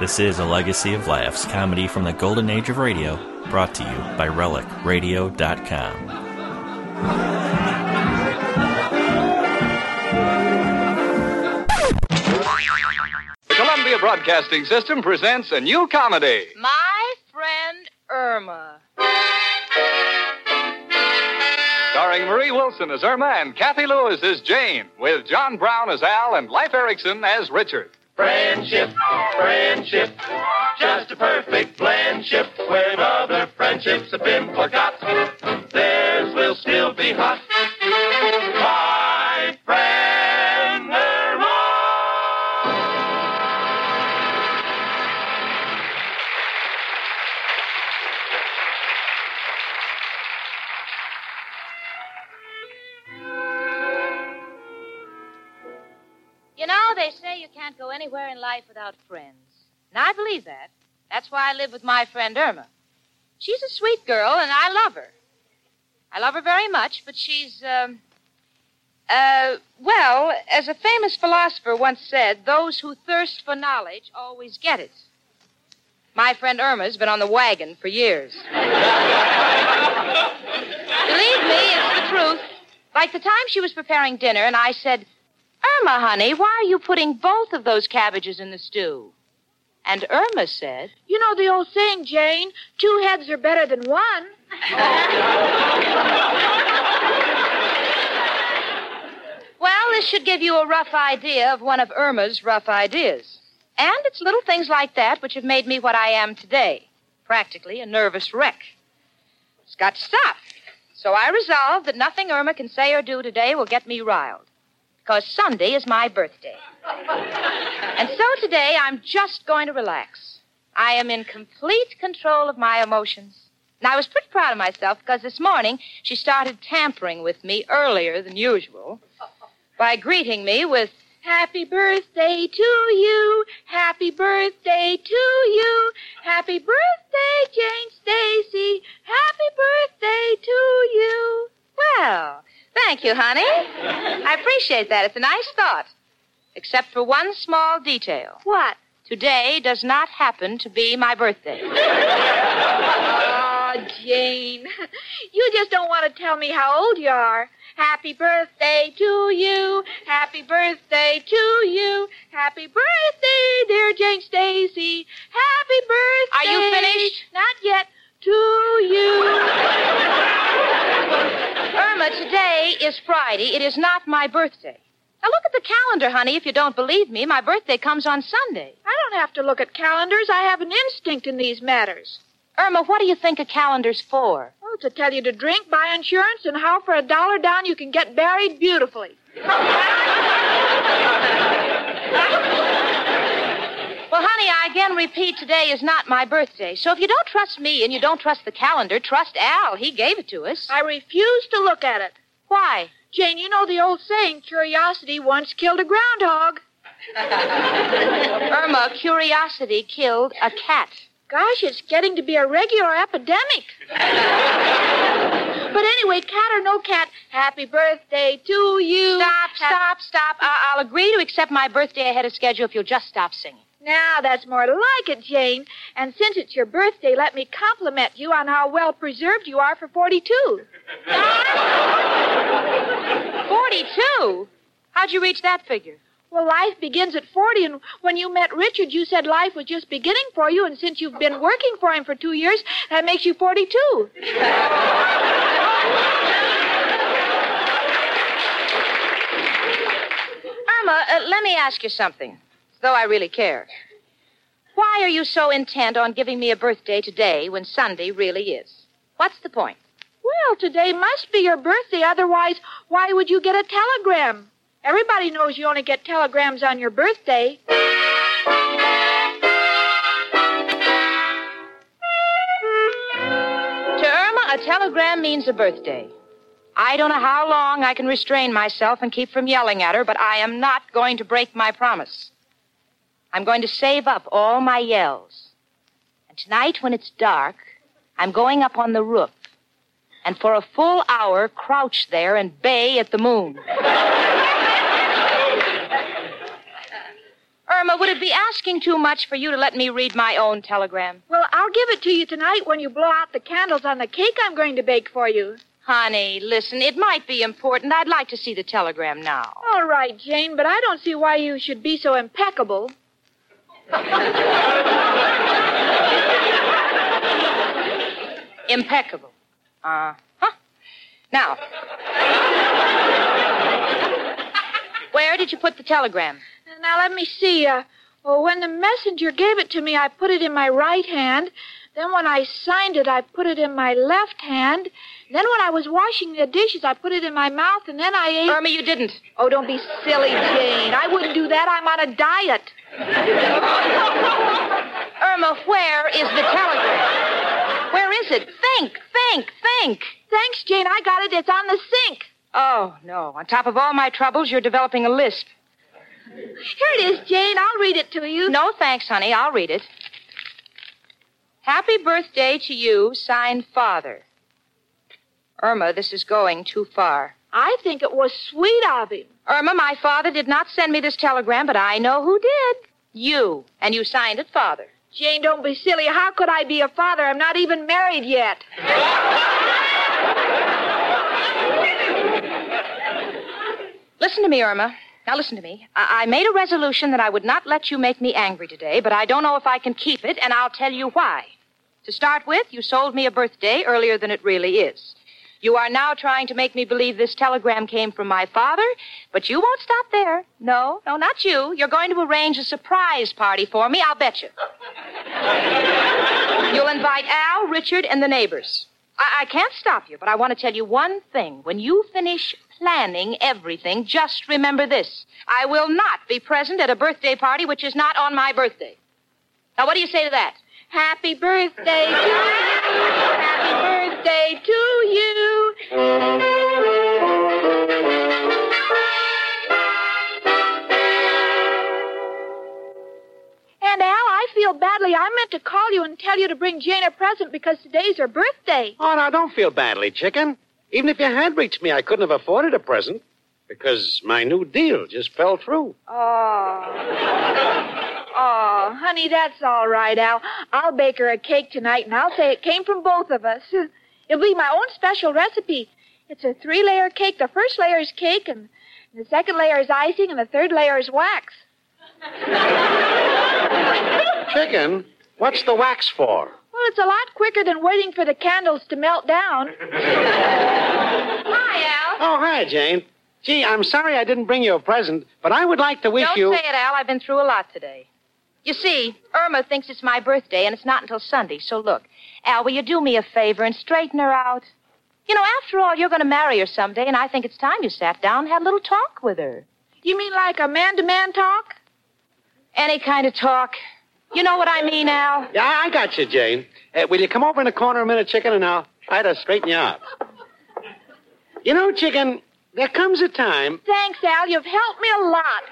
This is A Legacy of Laughs, comedy from the golden age of radio, brought to you by RelicRadio.com. The Columbia Broadcasting System presents a new comedy, My Friend Irma. Starring Marie Wilson as Irma and Kathy Lewis as Jane, with John Brown as Al and Leif Erickson as Richard. Friendship, friendship, just a perfect friendship. When other friendships have been forgot, theirs will still be hot. My friend Irma. You know, they say you can't go anywhere in life without friends. And I believe that. That's why I live with my friend Irma. She's a sweet girl, and I love her. I love her very much, but she's, well, as a famous philosopher once said, those who thirst for knowledge always get it. My friend Irma's been on the wagon for years. Believe me, it's the truth. Like the time she was preparing dinner, and I said, Irma, honey, why are you putting both of those cabbages in the stew? And Irma said, you know the old saying, Jane, two heads are better than one. Well, this should give you a rough idea of one of Irma's rough ideas. And it's little things like that which have made me what I am today, practically a nervous wreck. It's got to stop. So I resolved that nothing Irma can say or do today will get me riled. Because Sunday is my birthday. And so today, I'm just going to relax. I am in complete control of my emotions. And I was pretty proud of myself because this morning, she started tampering with me earlier than usual by greeting me with, happy birthday to you, happy birthday to you, happy birthday, Jane Stacy, happy birthday to you. Well, thank you, honey. I appreciate that. It's a nice thought. Except for one small detail. What? Today does not happen to be my birthday. Oh, Jane. You just don't want to tell me how old you are. Happy birthday to you. Happy birthday to you. Happy birthday, dear Jane Stacy. Happy birthday. Are you finished? Not yet. To you. Irma, today is Friday. It is not my birthday. Now, look at the calendar, honey, if you don't believe me. My birthday comes on Sunday. I don't have to look at calendars. I have an instinct in these matters. Irma, what do you think a calendar's for? Oh, to tell you to drink, buy insurance, and how for $1 down you can get buried beautifully. Well, honey, I again repeat, today is not my birthday. So if you don't trust me and you don't trust the calendar, trust Al. He gave it to us. I refuse to look at it. Why? Jane, you know the old saying, curiosity once killed a groundhog. Irma, curiosity killed a cat. Gosh, it's getting to be a regular epidemic. But anyway, cat or no cat, happy birthday to you. Stop. I'll agree to accept my birthday ahead of schedule if you'll just stop singing. Now, that's more like it, Jane. And since it's your birthday, let me compliment you on how well preserved you are for 42. 42? How'd you reach that figure? Well, life begins at 40, and when you met Richard, you said life was just beginning for you, and since you've been working for him for 2 years, that makes you 42. Irma, let me ask you something. Though I really care. Why are you so intent on giving me a birthday today when Sunday really is? What's the point? Well, today must be your birthday. Otherwise, why would you get a telegram? Everybody knows you only get telegrams on your birthday. To Irma, a telegram means a birthday. I don't know how long I can restrain myself and keep from yelling at her, but I am not going to break my promise. I'm going to save up all my yells. And tonight, when it's dark, I'm going up on the roof and for a full hour crouch there and bay at the moon. Irma, would it be asking too much for you to let me read my own telegram? Well, I'll give it to you tonight when you blow out the candles on the cake I'm going to bake for you. Honey, listen, it might be important. I'd like to see the telegram now. All right, Jane, but I don't see why you should be so impeccable. Impeccable. Uh-huh. Now. Where did you put the telegram? Now, let me see. When the messenger gave it to me, I put it in my right hand. Then when I signed it, I put it in my left hand. Then when I was washing the dishes, I put it in my mouth, and then I ate... Irma, you didn't. Oh, don't be silly, Jane. I wouldn't do that. I'm on a diet. Irma, where is the telegram? Where is it? Think. Thanks, Jane. I got it. It's on the sink. Oh, no. On top of all my troubles, you're developing a lisp. Here it is, Jane. I'll read it to you. No, thanks, honey. I'll read it. Happy birthday to you, signed Father. Irma, this is going too far. I think it was sweet of him. Irma, my father did not send me this telegram, but I know who did. You. And you signed it, Father. Jane, don't be silly. How could I be a father? I'm not even married yet. Listen to me, Irma. Now, listen to me. I made a resolution that I would not let you make me angry today, but I don't know if I can keep it, and I'll tell you why. To start with, you sold me a birthday earlier than it really is. You are now trying to make me believe this telegram came from my father, but you won't stop there. No, not you. You're going to arrange a surprise party for me, I'll bet you. You'll invite Al, Richard, and the neighbors. I can't stop you, but I want to tell you one thing. When you finish planning everything, just remember this. I will not be present at a birthday party which is not on my birthday. Now, what do you say to that? Happy birthday to you. Happy birthday to you. And, Al, I feel badly. I meant to call you and tell you to bring Jane a present because today's her birthday. Oh, now, don't feel badly, chicken. Even if you had reached me, I couldn't have afforded a present because my new deal just fell through. Oh. Oh, honey, that's all right, Al. I'll bake her a cake tonight, and I'll say it came from both of us. It'll be my own special recipe. It's a 3-layer cake. The first layer is cake, and the second layer is icing, and the third layer is wax. Chicken, what's the wax for? Well, it's a lot quicker than waiting for the candles to melt down. Hi, Al. Oh, hi, Jane. Gee, I'm sorry I didn't bring you a present, but I would like to wish you... Don't say it, Al. I've been through a lot today. You see, Irma thinks it's my birthday, and it's not until Sunday, so look. Al, will you do me a favor and straighten her out? You know, after all, you're going to marry her someday, and I think it's time you sat down and had a little talk with her. You mean like a man-to-man talk? Any kind of talk. You know what I mean, Al? Yeah, I got you, Jane. Will you come over in the corner a minute, chicken, and I'll try to straighten you out. You know, chicken, there comes a time... Thanks, Al. You've helped me a lot.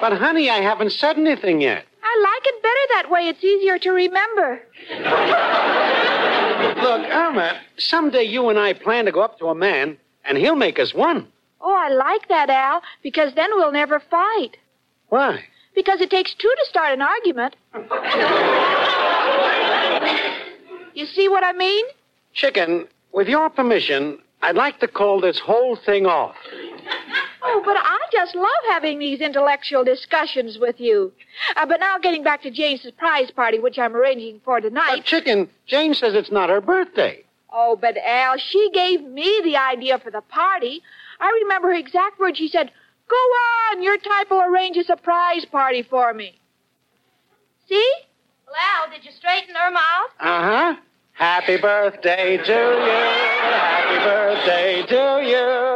But, honey, I haven't said anything yet. I like it better that way. It's easier to remember. Look, Irma, someday you and I plan to go up to a man, and he'll make us one. Oh, I like that, Al, because then we'll never fight. Why? Because it takes two to start an argument. You see what I mean? Chicken, with your permission, I'd like to call this whole thing off. Oh, but I just love having these intellectual discussions with you. But now getting back to Jane's surprise party, which I'm arranging for tonight... But, chicken, Jane says it's not her birthday. Oh, but, Al, she gave me the idea for the party. I remember her exact words. She said, "Go on, your type will arrange a surprise party for me." See? Well, Al, did you straighten Irma out? Uh-huh. Happy birthday to you. Happy birthday to you.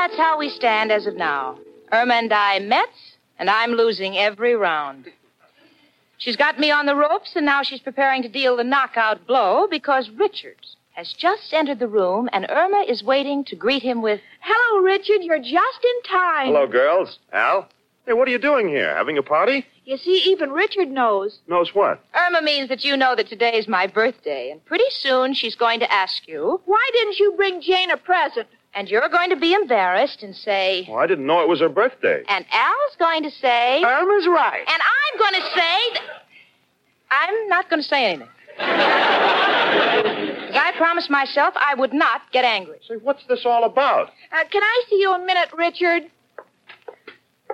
That's how we stand as of now. Irma and I met, and I'm losing every round. She's got me on the ropes, and now she's preparing to deal the knockout blow because Richard has just entered the room, and Irma is waiting to greet him with, "Hello, Richard, you're just in time." Hello, girls. Al? Hey, what are you doing here? Having a party? You see, even Richard knows. Knows what? Irma means that you know that today's my birthday, and pretty soon she's going to ask you, why didn't you bring Jane a present? And you're going to be embarrassed and say... Well, I didn't know it was her birthday. And Al's going to say... Irma's right. And I'm going to say... I'm not going to say anything. Because I promised myself I would not get angry. Say, what's this all about? Can I see you a minute, Richard?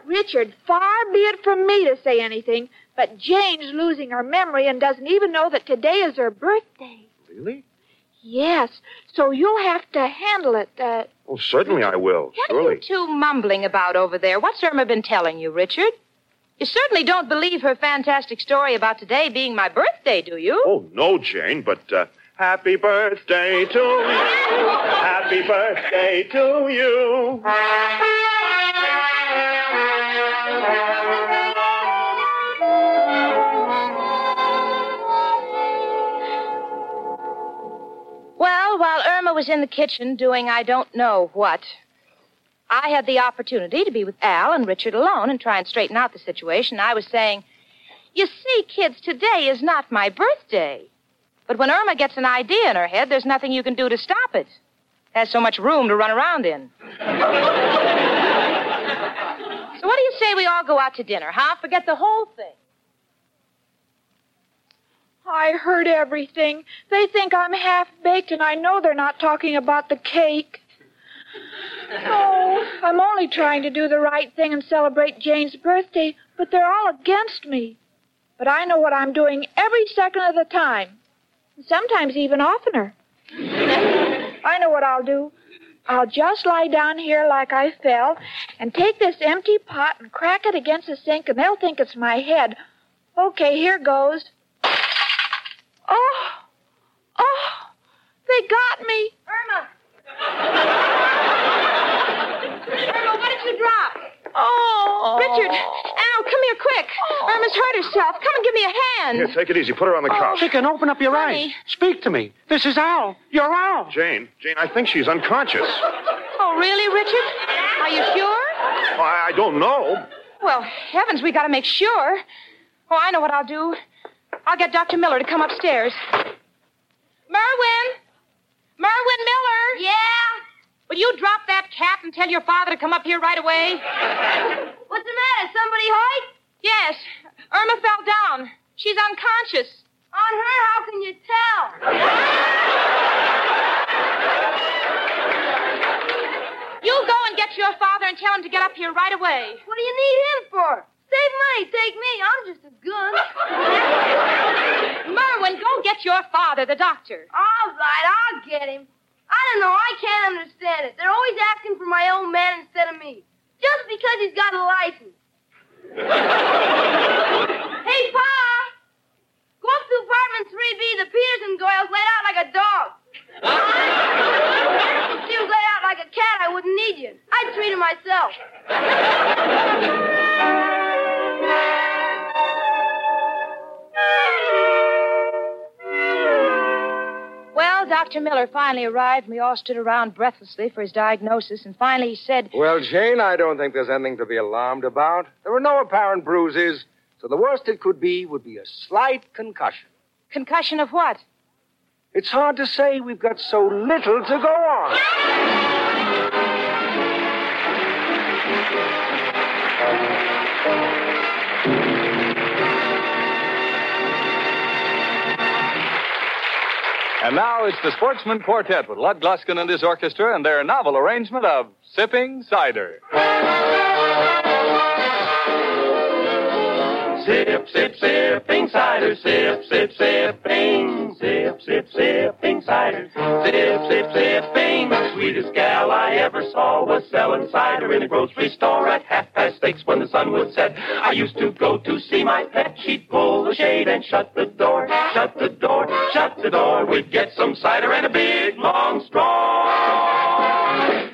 Richard, far be it from me to say anything, but Jane's losing her memory and doesn't even know that today is her birthday. Really? Yes, so you'll have to handle it. Oh, certainly I will. What are you two mumbling about over there? What's Irma been telling you, Richard? You certainly don't believe her fantastic story about today being my birthday, do you? Oh, no, Jane, but... Happy birthday to you. Happy birthday to you. Well, while Irma was in the kitchen doing I don't know what, I had the opportunity to be with Al and Richard alone and try and straighten out the situation. I was saying, you see, kids, today is not my birthday. But when Irma gets an idea in her head, there's nothing you can do to stop it. Has so much room to run around in. So what do you say we all go out to dinner, huh? Forget the whole thing. I heard everything. They think I'm half-baked, and I know they're not talking about the cake. Oh, I'm only trying to do the right thing and celebrate Jane's birthday, but they're all against me. But I know what I'm doing every second of the time. Sometimes even oftener. I know what I'll do. I'll just lie down here like I fell and take this empty pot and crack it against the sink, and they'll think it's my head. Okay, here goes. Oh, they got me. Irma, what did you drop? Oh. Richard, Al, come here quick. Oh. Irma's hurt herself. Come and give me a hand. Here, take it easy. Put her on the couch. Chicken, open up your eyes. Speak to me. This is Al. You're Al. Jane, I think she's unconscious. Oh, really, Richard? Are you sure? Oh, I don't know. Well, heavens, we got to make sure. Oh, I know what I'll do. I'll get Dr. Miller to come upstairs. Merwin Miller. Yeah? Will you drop that cap and tell your father to come up here right away? What's the matter? Somebody hurt? Yes. Irma fell down. She's unconscious. On her? How can you tell? You go and get your father and tell him to get up here right away. What do you need him for? Save money. Take me. I'm just a gun. Merwin, go get your father, the doctor. All right, I'll get him. I don't know. I can't understand it. They're always asking for my old man instead of me. Just because he's got a license. Hey, Pa! Go up to apartment 3B. The Peterson girl's laid out like a dog. If she was laid out like a cat, I wouldn't need you. I'd treat her myself. Well, Dr. Miller finally arrived, and we all stood around breathlessly for his diagnosis, and finally he said... Well, Jane, I don't think there's anything to be alarmed about. There were no apparent bruises, so the worst it could be would be a slight concussion. Concussion of what? It's hard to say. We've got so little to go on. And now it's the Sportsman Quartet with Ludd Gluskin and his orchestra and their novel arrangement of Sipping Cider. Sip, sip, sipping cider. Sip, sip, sipping. Sip, sip, sipping cider. Sip, sip, sipping. The sweetest gal I ever saw was selling cider in a grocery store at 6:30 when the sun would set. I used to go to see my pet. She'd pull the shade and shut the door. Shut the door. Shut the door. We'd get some cider and a big long straw.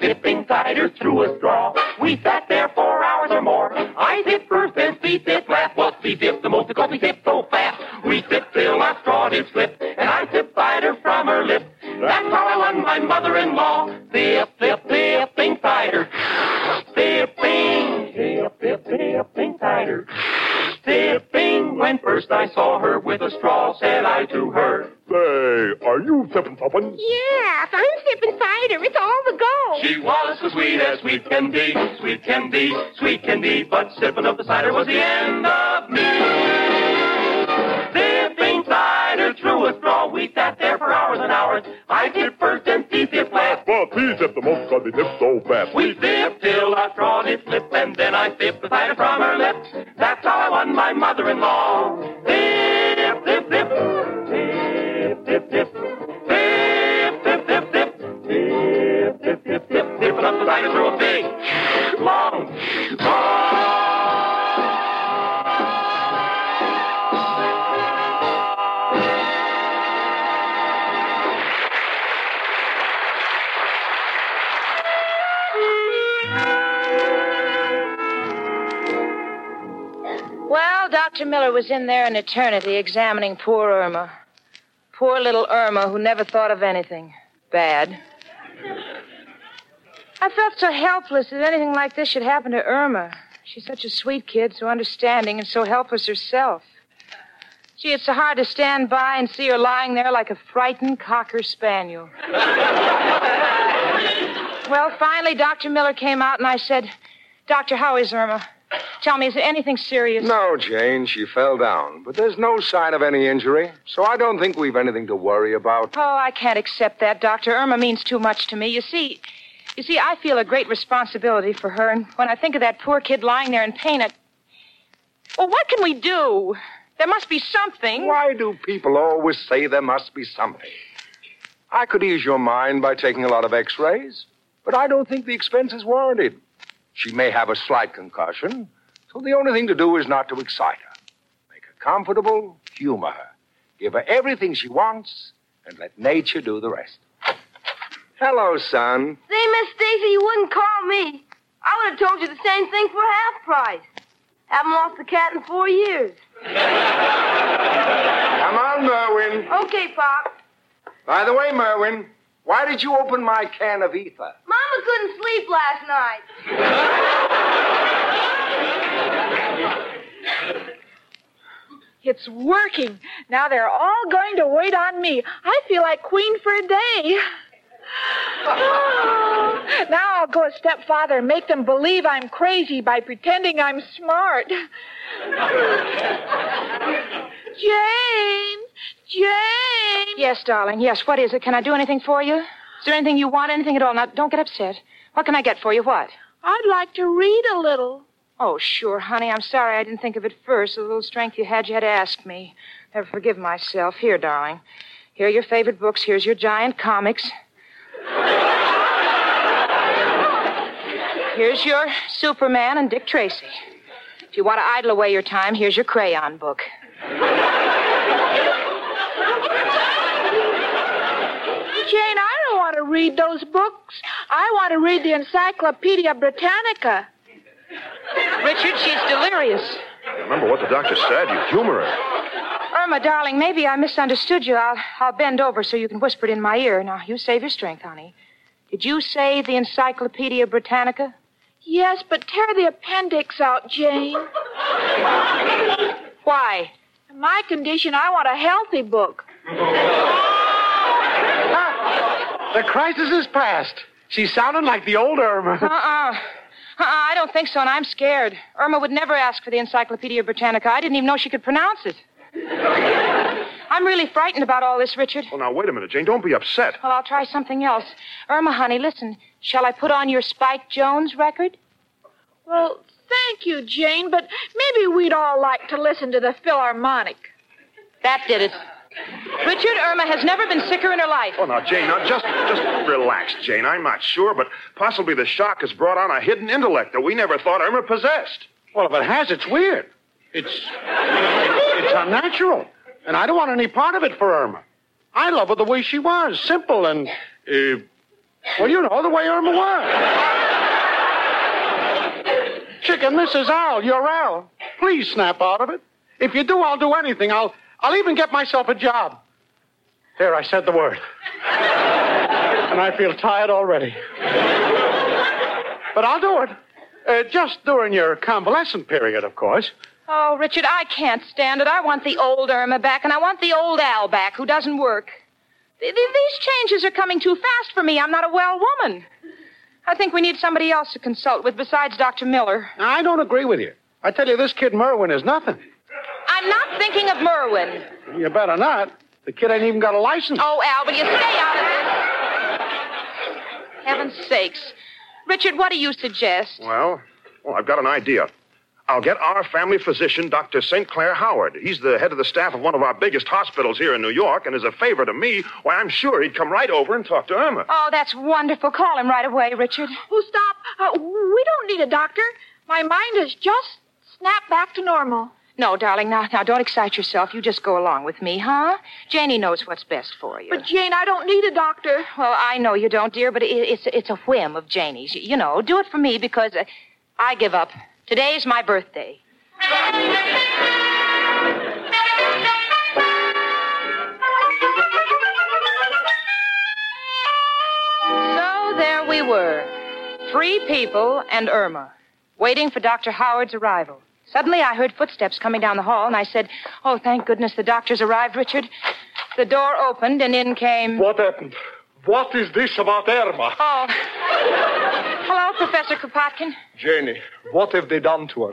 Sipping cider through a straw. We sat there 4 hours or more. I dipped first and Steve dipped last. Well, Steve dipped the most, the coffee dipped so fast. We sipped till our straw did slip, and I sipped cider from her lip. That's how I won my mother-in-law. Sip, sip, sipping cider. Sipping, sip, sip, sip. tighter. Tipping, when first I saw her with a straw, said I to her, "Say, are you sippin' something?" "Yeah, if I'm sippin' cider, it's all the go." She was so sweet as sweet can be, sweet can be, sweet can be, but sippin' of the cider was the end of me. Sipping cider through a straw, we sat there for hours and hours. I did first and she dipped last. Well, she dipped the most because they dipped so fast. We dipped till our straw did slip, and then I sipped the cider from her lips. That's how I won my mother-in-law. Dip, dip, dip. Dip, dip, dip. Dip, dip, dip, dip. Dip, dip, dip, dip. Dipping up the cider through a big, long, long. Well, Dr. Miller was in there an eternity examining poor Irma. Poor little Irma, who never thought of anything bad. I felt so helpless that anything like this should happen to Irma. She's such a sweet kid, so understanding, and so helpless herself. Gee, it's so hard to stand by and see her lying there like a frightened cocker spaniel. Well, finally, Dr. Miller came out, and I said, "Doctor, how is Irma? Tell me, is it anything serious?" "No, Jane, she fell down. But there's no sign of any injury, so I don't think we've anything to worry about." "Oh, I can't accept that, Doctor. Irma means too much to me. You see, I feel a great responsibility for her, and when I think of that poor kid lying there in pain, well, what can we do? There must be something." "Why do people always say there must be something? I could ease your mind by taking a lot of x-rays, but I don't think the expense is warranted. She may have a slight concussion, so the only thing to do is not to excite her. Make her comfortable, humor her, give her everything she wants, and let nature do the rest." "Hello, son." "Say, Miss Stacy, you wouldn't call me. I would have told you the same thing for half price. Haven't lost the cat in 4 years. "Come on, Merwin." "Okay, Pop." "By the way, Merwin, why did you open my can of ether?" "Mama couldn't sleep last night." It's working. Now they're all going to wait on me. I feel like queen for a day. Oh, now I'll go a step farther and make them believe I'm crazy by pretending I'm smart. "Jane! Jane!" "Yes, darling, yes. What is it? Can I do anything for you? Is there anything you want? Anything at all? Now, don't get upset. What can I get for you? What?" "I'd like to read a little." "Oh, sure, honey. I'm sorry I didn't think of it first. The little strength you had to ask me. Never forgive myself. Here, darling. Here are your favorite books. Here's your giant comics. Here's your Superman and Dick Tracy. If you want to idle away your time, here's your crayon book." "Jane, I don't want to read those books. I want to read the Encyclopedia Britannica." "Richard, she's delirious." "Remember what the doctor said. You humor her." "Irma, darling, maybe I misunderstood you. I'll bend over so you can whisper it in my ear. Now, you save your strength, honey. Did you say the Encyclopedia Britannica?" "Yes, but tear the appendix out, Jane." "Why?" "In my condition, I want a healthy book." "The crisis is past. She's sounding like the old Irma." I don't think so, and I'm scared. Irma would never ask for the Encyclopedia Britannica. I didn't even know she could pronounce it. I'm really frightened about all this, Richard. Well, now, wait a minute, Jane. Don't be upset. Well, I'll try something else. Irma, honey, listen. Shall I put on your Spike Jones record?" "Well, thank you, Jane, but maybe we'd all like to listen to the Philharmonic." That did it. Richard, Irma has never been sicker in her life. Oh, now, Jane, now, just relax, Jane. I'm not sure, but possibly the shock has brought on a hidden intellect that we never thought Irma possessed. Well, if it has, it's weird. It's unnatural. And I don't want any part of it for Irma. I love her the way she was, simple and, well, you know, the way Irma was. Chicken, this is Al, your Al. Please snap out of it. If you do, I'll do anything. I'll even get myself a job. There, I said the word. And I feel tired already. But I'll do it. Just during your convalescent period, of course. Oh, Richard, I can't stand it. I want the old Irma back, and I want the old Al back, who doesn't work. These changes are coming too fast for me. I'm not a well woman. I think we need somebody else to consult with besides Dr. Miller. I don't agree with you. I tell you, this kid Merwin is nothing. I'm not thinking of Merwin. You better not. The kid ain't even got a license. Oh, Al, will you stay out of that? Heaven's sakes. Richard, what do you suggest? Well, I've got an idea. I'll get our family physician, Dr. St. Clair Howard. He's the head of the staff of one of our biggest hospitals here in New York, and as a favor to me, why, I'm sure he'd come right over and talk to Irma. Oh, that's wonderful. Call him right away, Richard. Oh, stop. We don't need a doctor. My mind has just snapped back to normal. No, darling, now, don't excite yourself. You just go along with me, huh? Janie knows what's best for you. But, Jane, I don't need a doctor. Well, I know you don't, dear, but it's a whim of Janie's. You know, do it for me because I give up. Today's my birthday. So there we were, three people and Irma, waiting for Dr. Howard's arrival. Suddenly I heard footsteps coming down the hall, and I said, oh, thank goodness the doctor's arrived, Richard. The door opened, and in came... What happened? What is this about Irma? Oh... Hello, Professor Kropotkin. Janie, what have they done to her?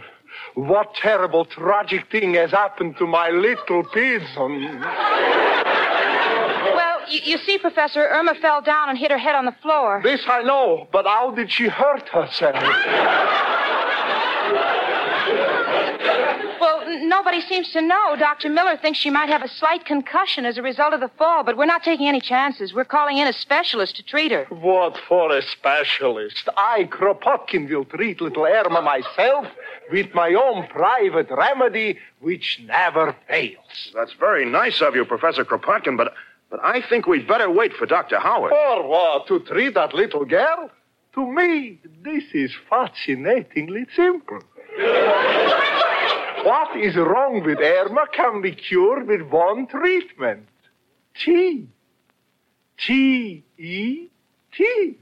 What terrible, tragic thing has happened to my little pigeon? Well, you see, Professor, Irma fell down and hit her head on the floor. This I know, but how did she hurt herself? Well, nobody seems to know. Dr. Miller thinks she might have a slight concussion as a result of the fall, but we're not taking any chances. We're calling in a specialist to treat her. What for a specialist? I, Kropotkin, will treat little Irma myself with my own private remedy, which never fails. That's very nice of you, Professor Kropotkin, but I think we'd better wait for Dr. Howard. For what? To treat that little girl? To me, this is fascinatingly simple. What is wrong with Irma can be cured with one treatment. Tea. T-E-T.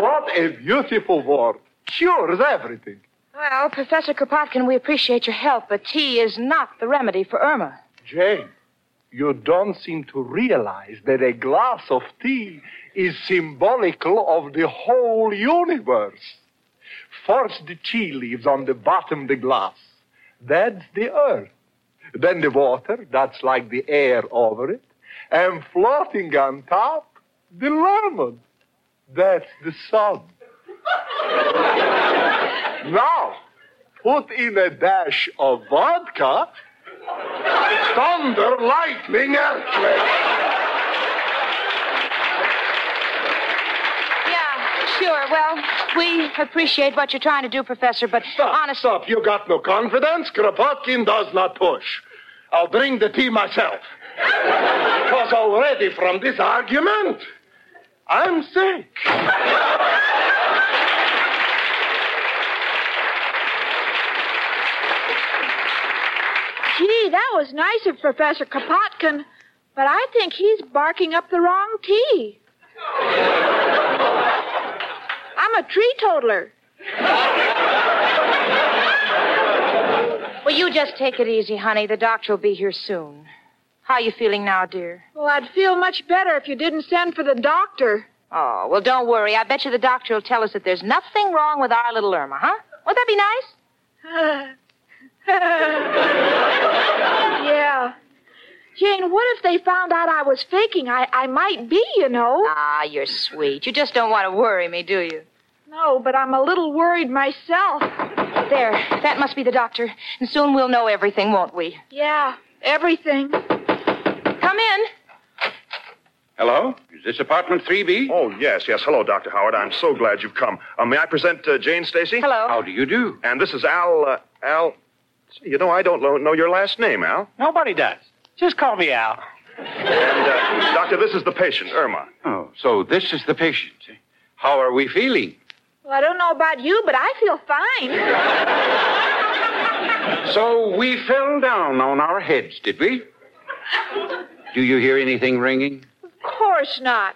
What a beautiful word. Cures everything. Well, Professor Kropotkin, we appreciate your help, but tea is not the remedy for Irma. Jane, you don't seem to realize that a glass of tea is symbolical of the whole universe. First, the tea leaves on the bottom of the glass. That's the earth. Then the water, that's like the air over it. And floating on top, the lemon. That's the sun. Now, put in a dash of vodka. Thunder, lightning, earthquake. Sure, well, we appreciate what you're trying to do, Professor, but honestly... Stop, you got no confidence? Kropotkin does not push. I'll drink the tea myself. Because already from this argument, I'm sick. Gee, that was nice of Professor Kropotkin, but I think he's barking up the wrong tea. I'm a teetotaler. Well, you just take it easy, honey. The doctor will be here soon. How are you feeling now, dear? Well, I'd feel much better if you didn't send for the doctor. Oh, well, don't worry. I bet you the doctor will tell us that there's nothing wrong with our little Irma, huh? Won't that be nice? Yeah. Jane, what if they found out I was faking? I might be, you know. Ah, you're sweet. You just don't want to worry me, do you? No, but I'm a little worried myself. There, that must be the doctor. And soon we'll know everything, won't we? Yeah, everything. Come in. Hello? Is this apartment 3B? Oh, yes. Hello, Dr. Howard. I'm so glad you've come. May I present Jane Stacy? Hello. How do you do? And this is Al, Al... You know, I don't know your last name, Al. Nobody does. Just call me Al. And, Doctor, this is the patient, Irma. Oh, so this is the patient. How are we feeling? Well, I don't know about you, but I feel fine. So we fell down on our heads, did we? Do you hear anything ringing? Of course not.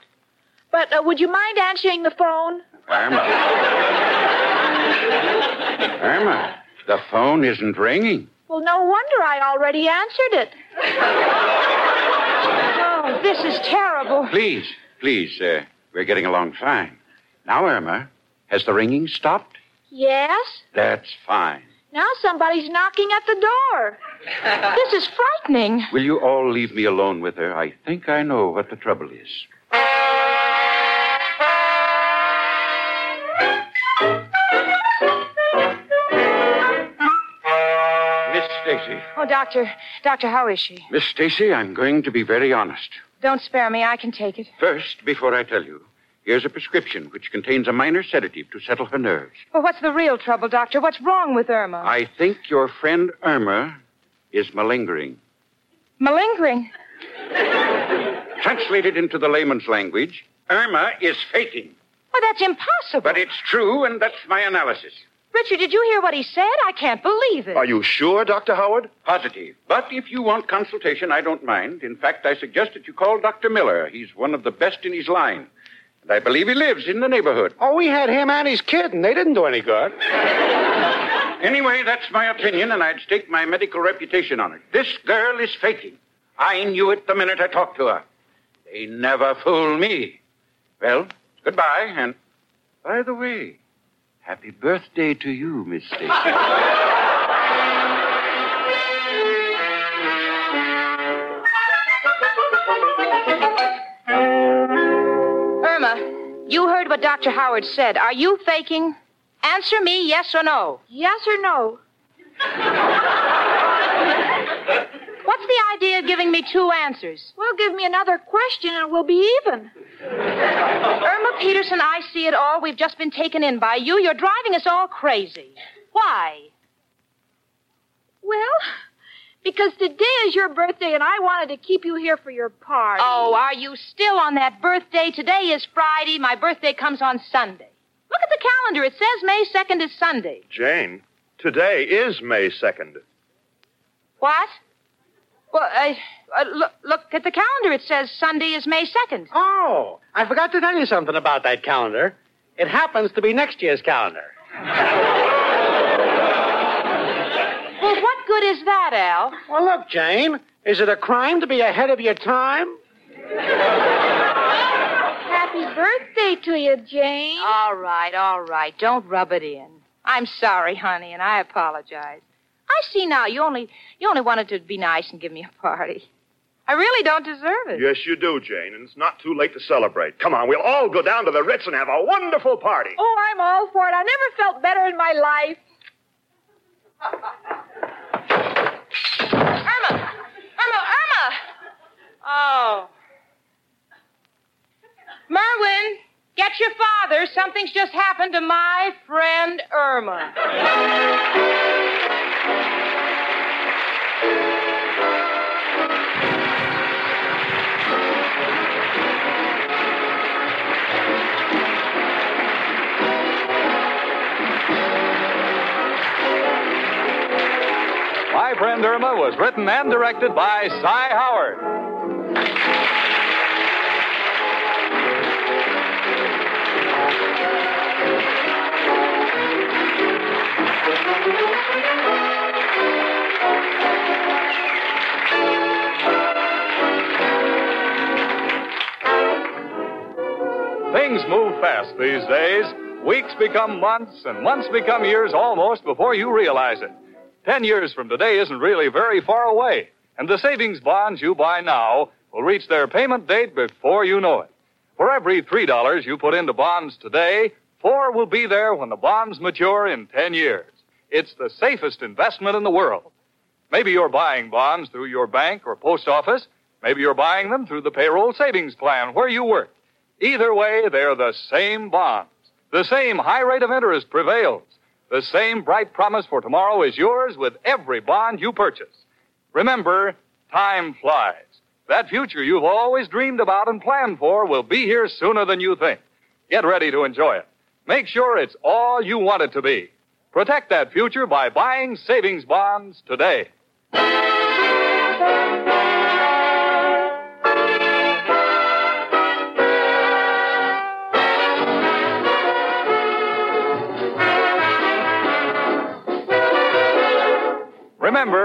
But would you mind answering the phone? Irma. Irma, the phone isn't ringing. Well, no wonder I already answered it. Oh, this is terrible. Please, we're getting along fine. Now, Irma, has the ringing stopped? Yes. That's fine. Now somebody's knocking at the door. This is frightening. Will you all leave me alone with her? I think I know what the trouble is. Miss Stacy. Oh, Doctor, how is she? Miss Stacy, I'm going to be very honest. Don't spare me. I can take it. First, before I tell you, here's a prescription which contains a minor sedative to settle her nerves. Well, what's the real trouble, Doctor? What's wrong with Irma? I think your friend Irma is malingering. Malingering? Translated into the layman's language, Irma is faking. Well, that's impossible. But it's true, and that's my analysis. Richard, did you hear what he said? I can't believe it. Are you sure, Dr. Howard? Positive. But if you want consultation, I don't mind. In fact, I suggest that you call Dr. Miller. He's one of the best in his line. And I believe he lives in the neighborhood. Oh, we had him and his kid, and they didn't do any good. Anyway, that's my opinion, and I'd stake my medical reputation on it. This girl is faking. I knew it the minute I talked to her. They never fool me. Well, goodbye, and by the way, happy birthday to you, Miss Stacy. You heard what Dr. Howard said. Are you faking? Answer me yes or no. Yes or no? What's the idea of giving me two answers? Well, give me another question and we'll be even. Irma Peterson, I see it all. We've just been taken in by you. You're driving us all crazy. Why? Well, because today is your birthday, and I wanted to keep you here for your party. Oh, are you still on that birthday? Today is Friday. My birthday comes on Sunday. Look at the calendar. It says May 2nd is Sunday. Jane, today is May 2nd. What? Well, look at the calendar. It says Sunday is May 2nd. Oh, I forgot to tell you something about that calendar. It happens to be next year's calendar. Well, what good is that, Al? Well, look, Jane, is it a crime to be ahead of your time? Happy birthday to you, Jane. All right. Don't rub it in. I'm sorry, honey, and I apologize. I see now you only wanted to be nice and give me a party. I really don't deserve it. Yes, you do, Jane, and it's not too late to celebrate. Come on, we'll all go down to the Ritz and have a wonderful party. Oh, I'm all for it. I never felt better in my life. Irma! Oh. Merwin, get your father. Something's just happened to my friend Irma. My Friend Irma was written and directed by Cy Howard. Things move fast these days. Weeks become months, and months become years almost before you realize it. 10 years from today isn't really very far away, and the savings bonds you buy now will reach their payment date before you know it. For every $3 you put into bonds today, $4 will be there when the bonds mature in 10 years. It's the safest investment in the world. Maybe you're buying bonds through your bank or post office. Maybe you're buying them through the payroll savings plan where you work. Either way, they're the same bonds. The same high rate of interest prevails. The same bright promise for tomorrow is yours with every bond you purchase. Remember, time flies. That future you've always dreamed about and planned for will be here sooner than you think. Get ready to enjoy it. Make sure it's all you want it to be. Protect that future by buying savings bonds today.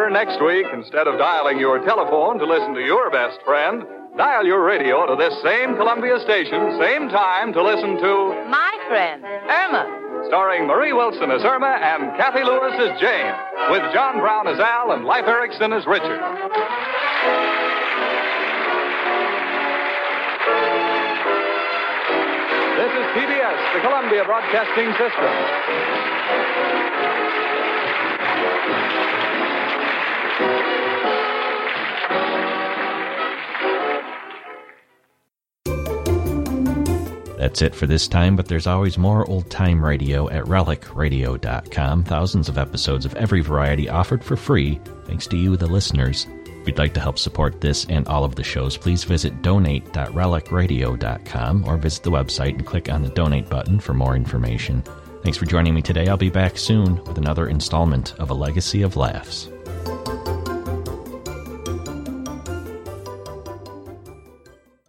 here next week, instead of dialing your telephone to listen to your best friend, dial your radio to this same Columbia station, same time, to listen to My Friend Irma, starring Marie Wilson as Irma and Kathy Lewis as Jane, with John Brown as Al and Leif Erickson as Richard. This is PBS, the Columbia Broadcasting System. That's it for this time, but there's always more old-time radio at RelicRadio.com. Thousands of episodes of every variety offered for free, thanks to you, the listeners. If you'd like to help support this and all of the shows, please visit donate.relicradio.com or visit the website and click on the Donate button for more information. Thanks for joining me today. I'll be back soon with another installment of A Legacy of Laughs.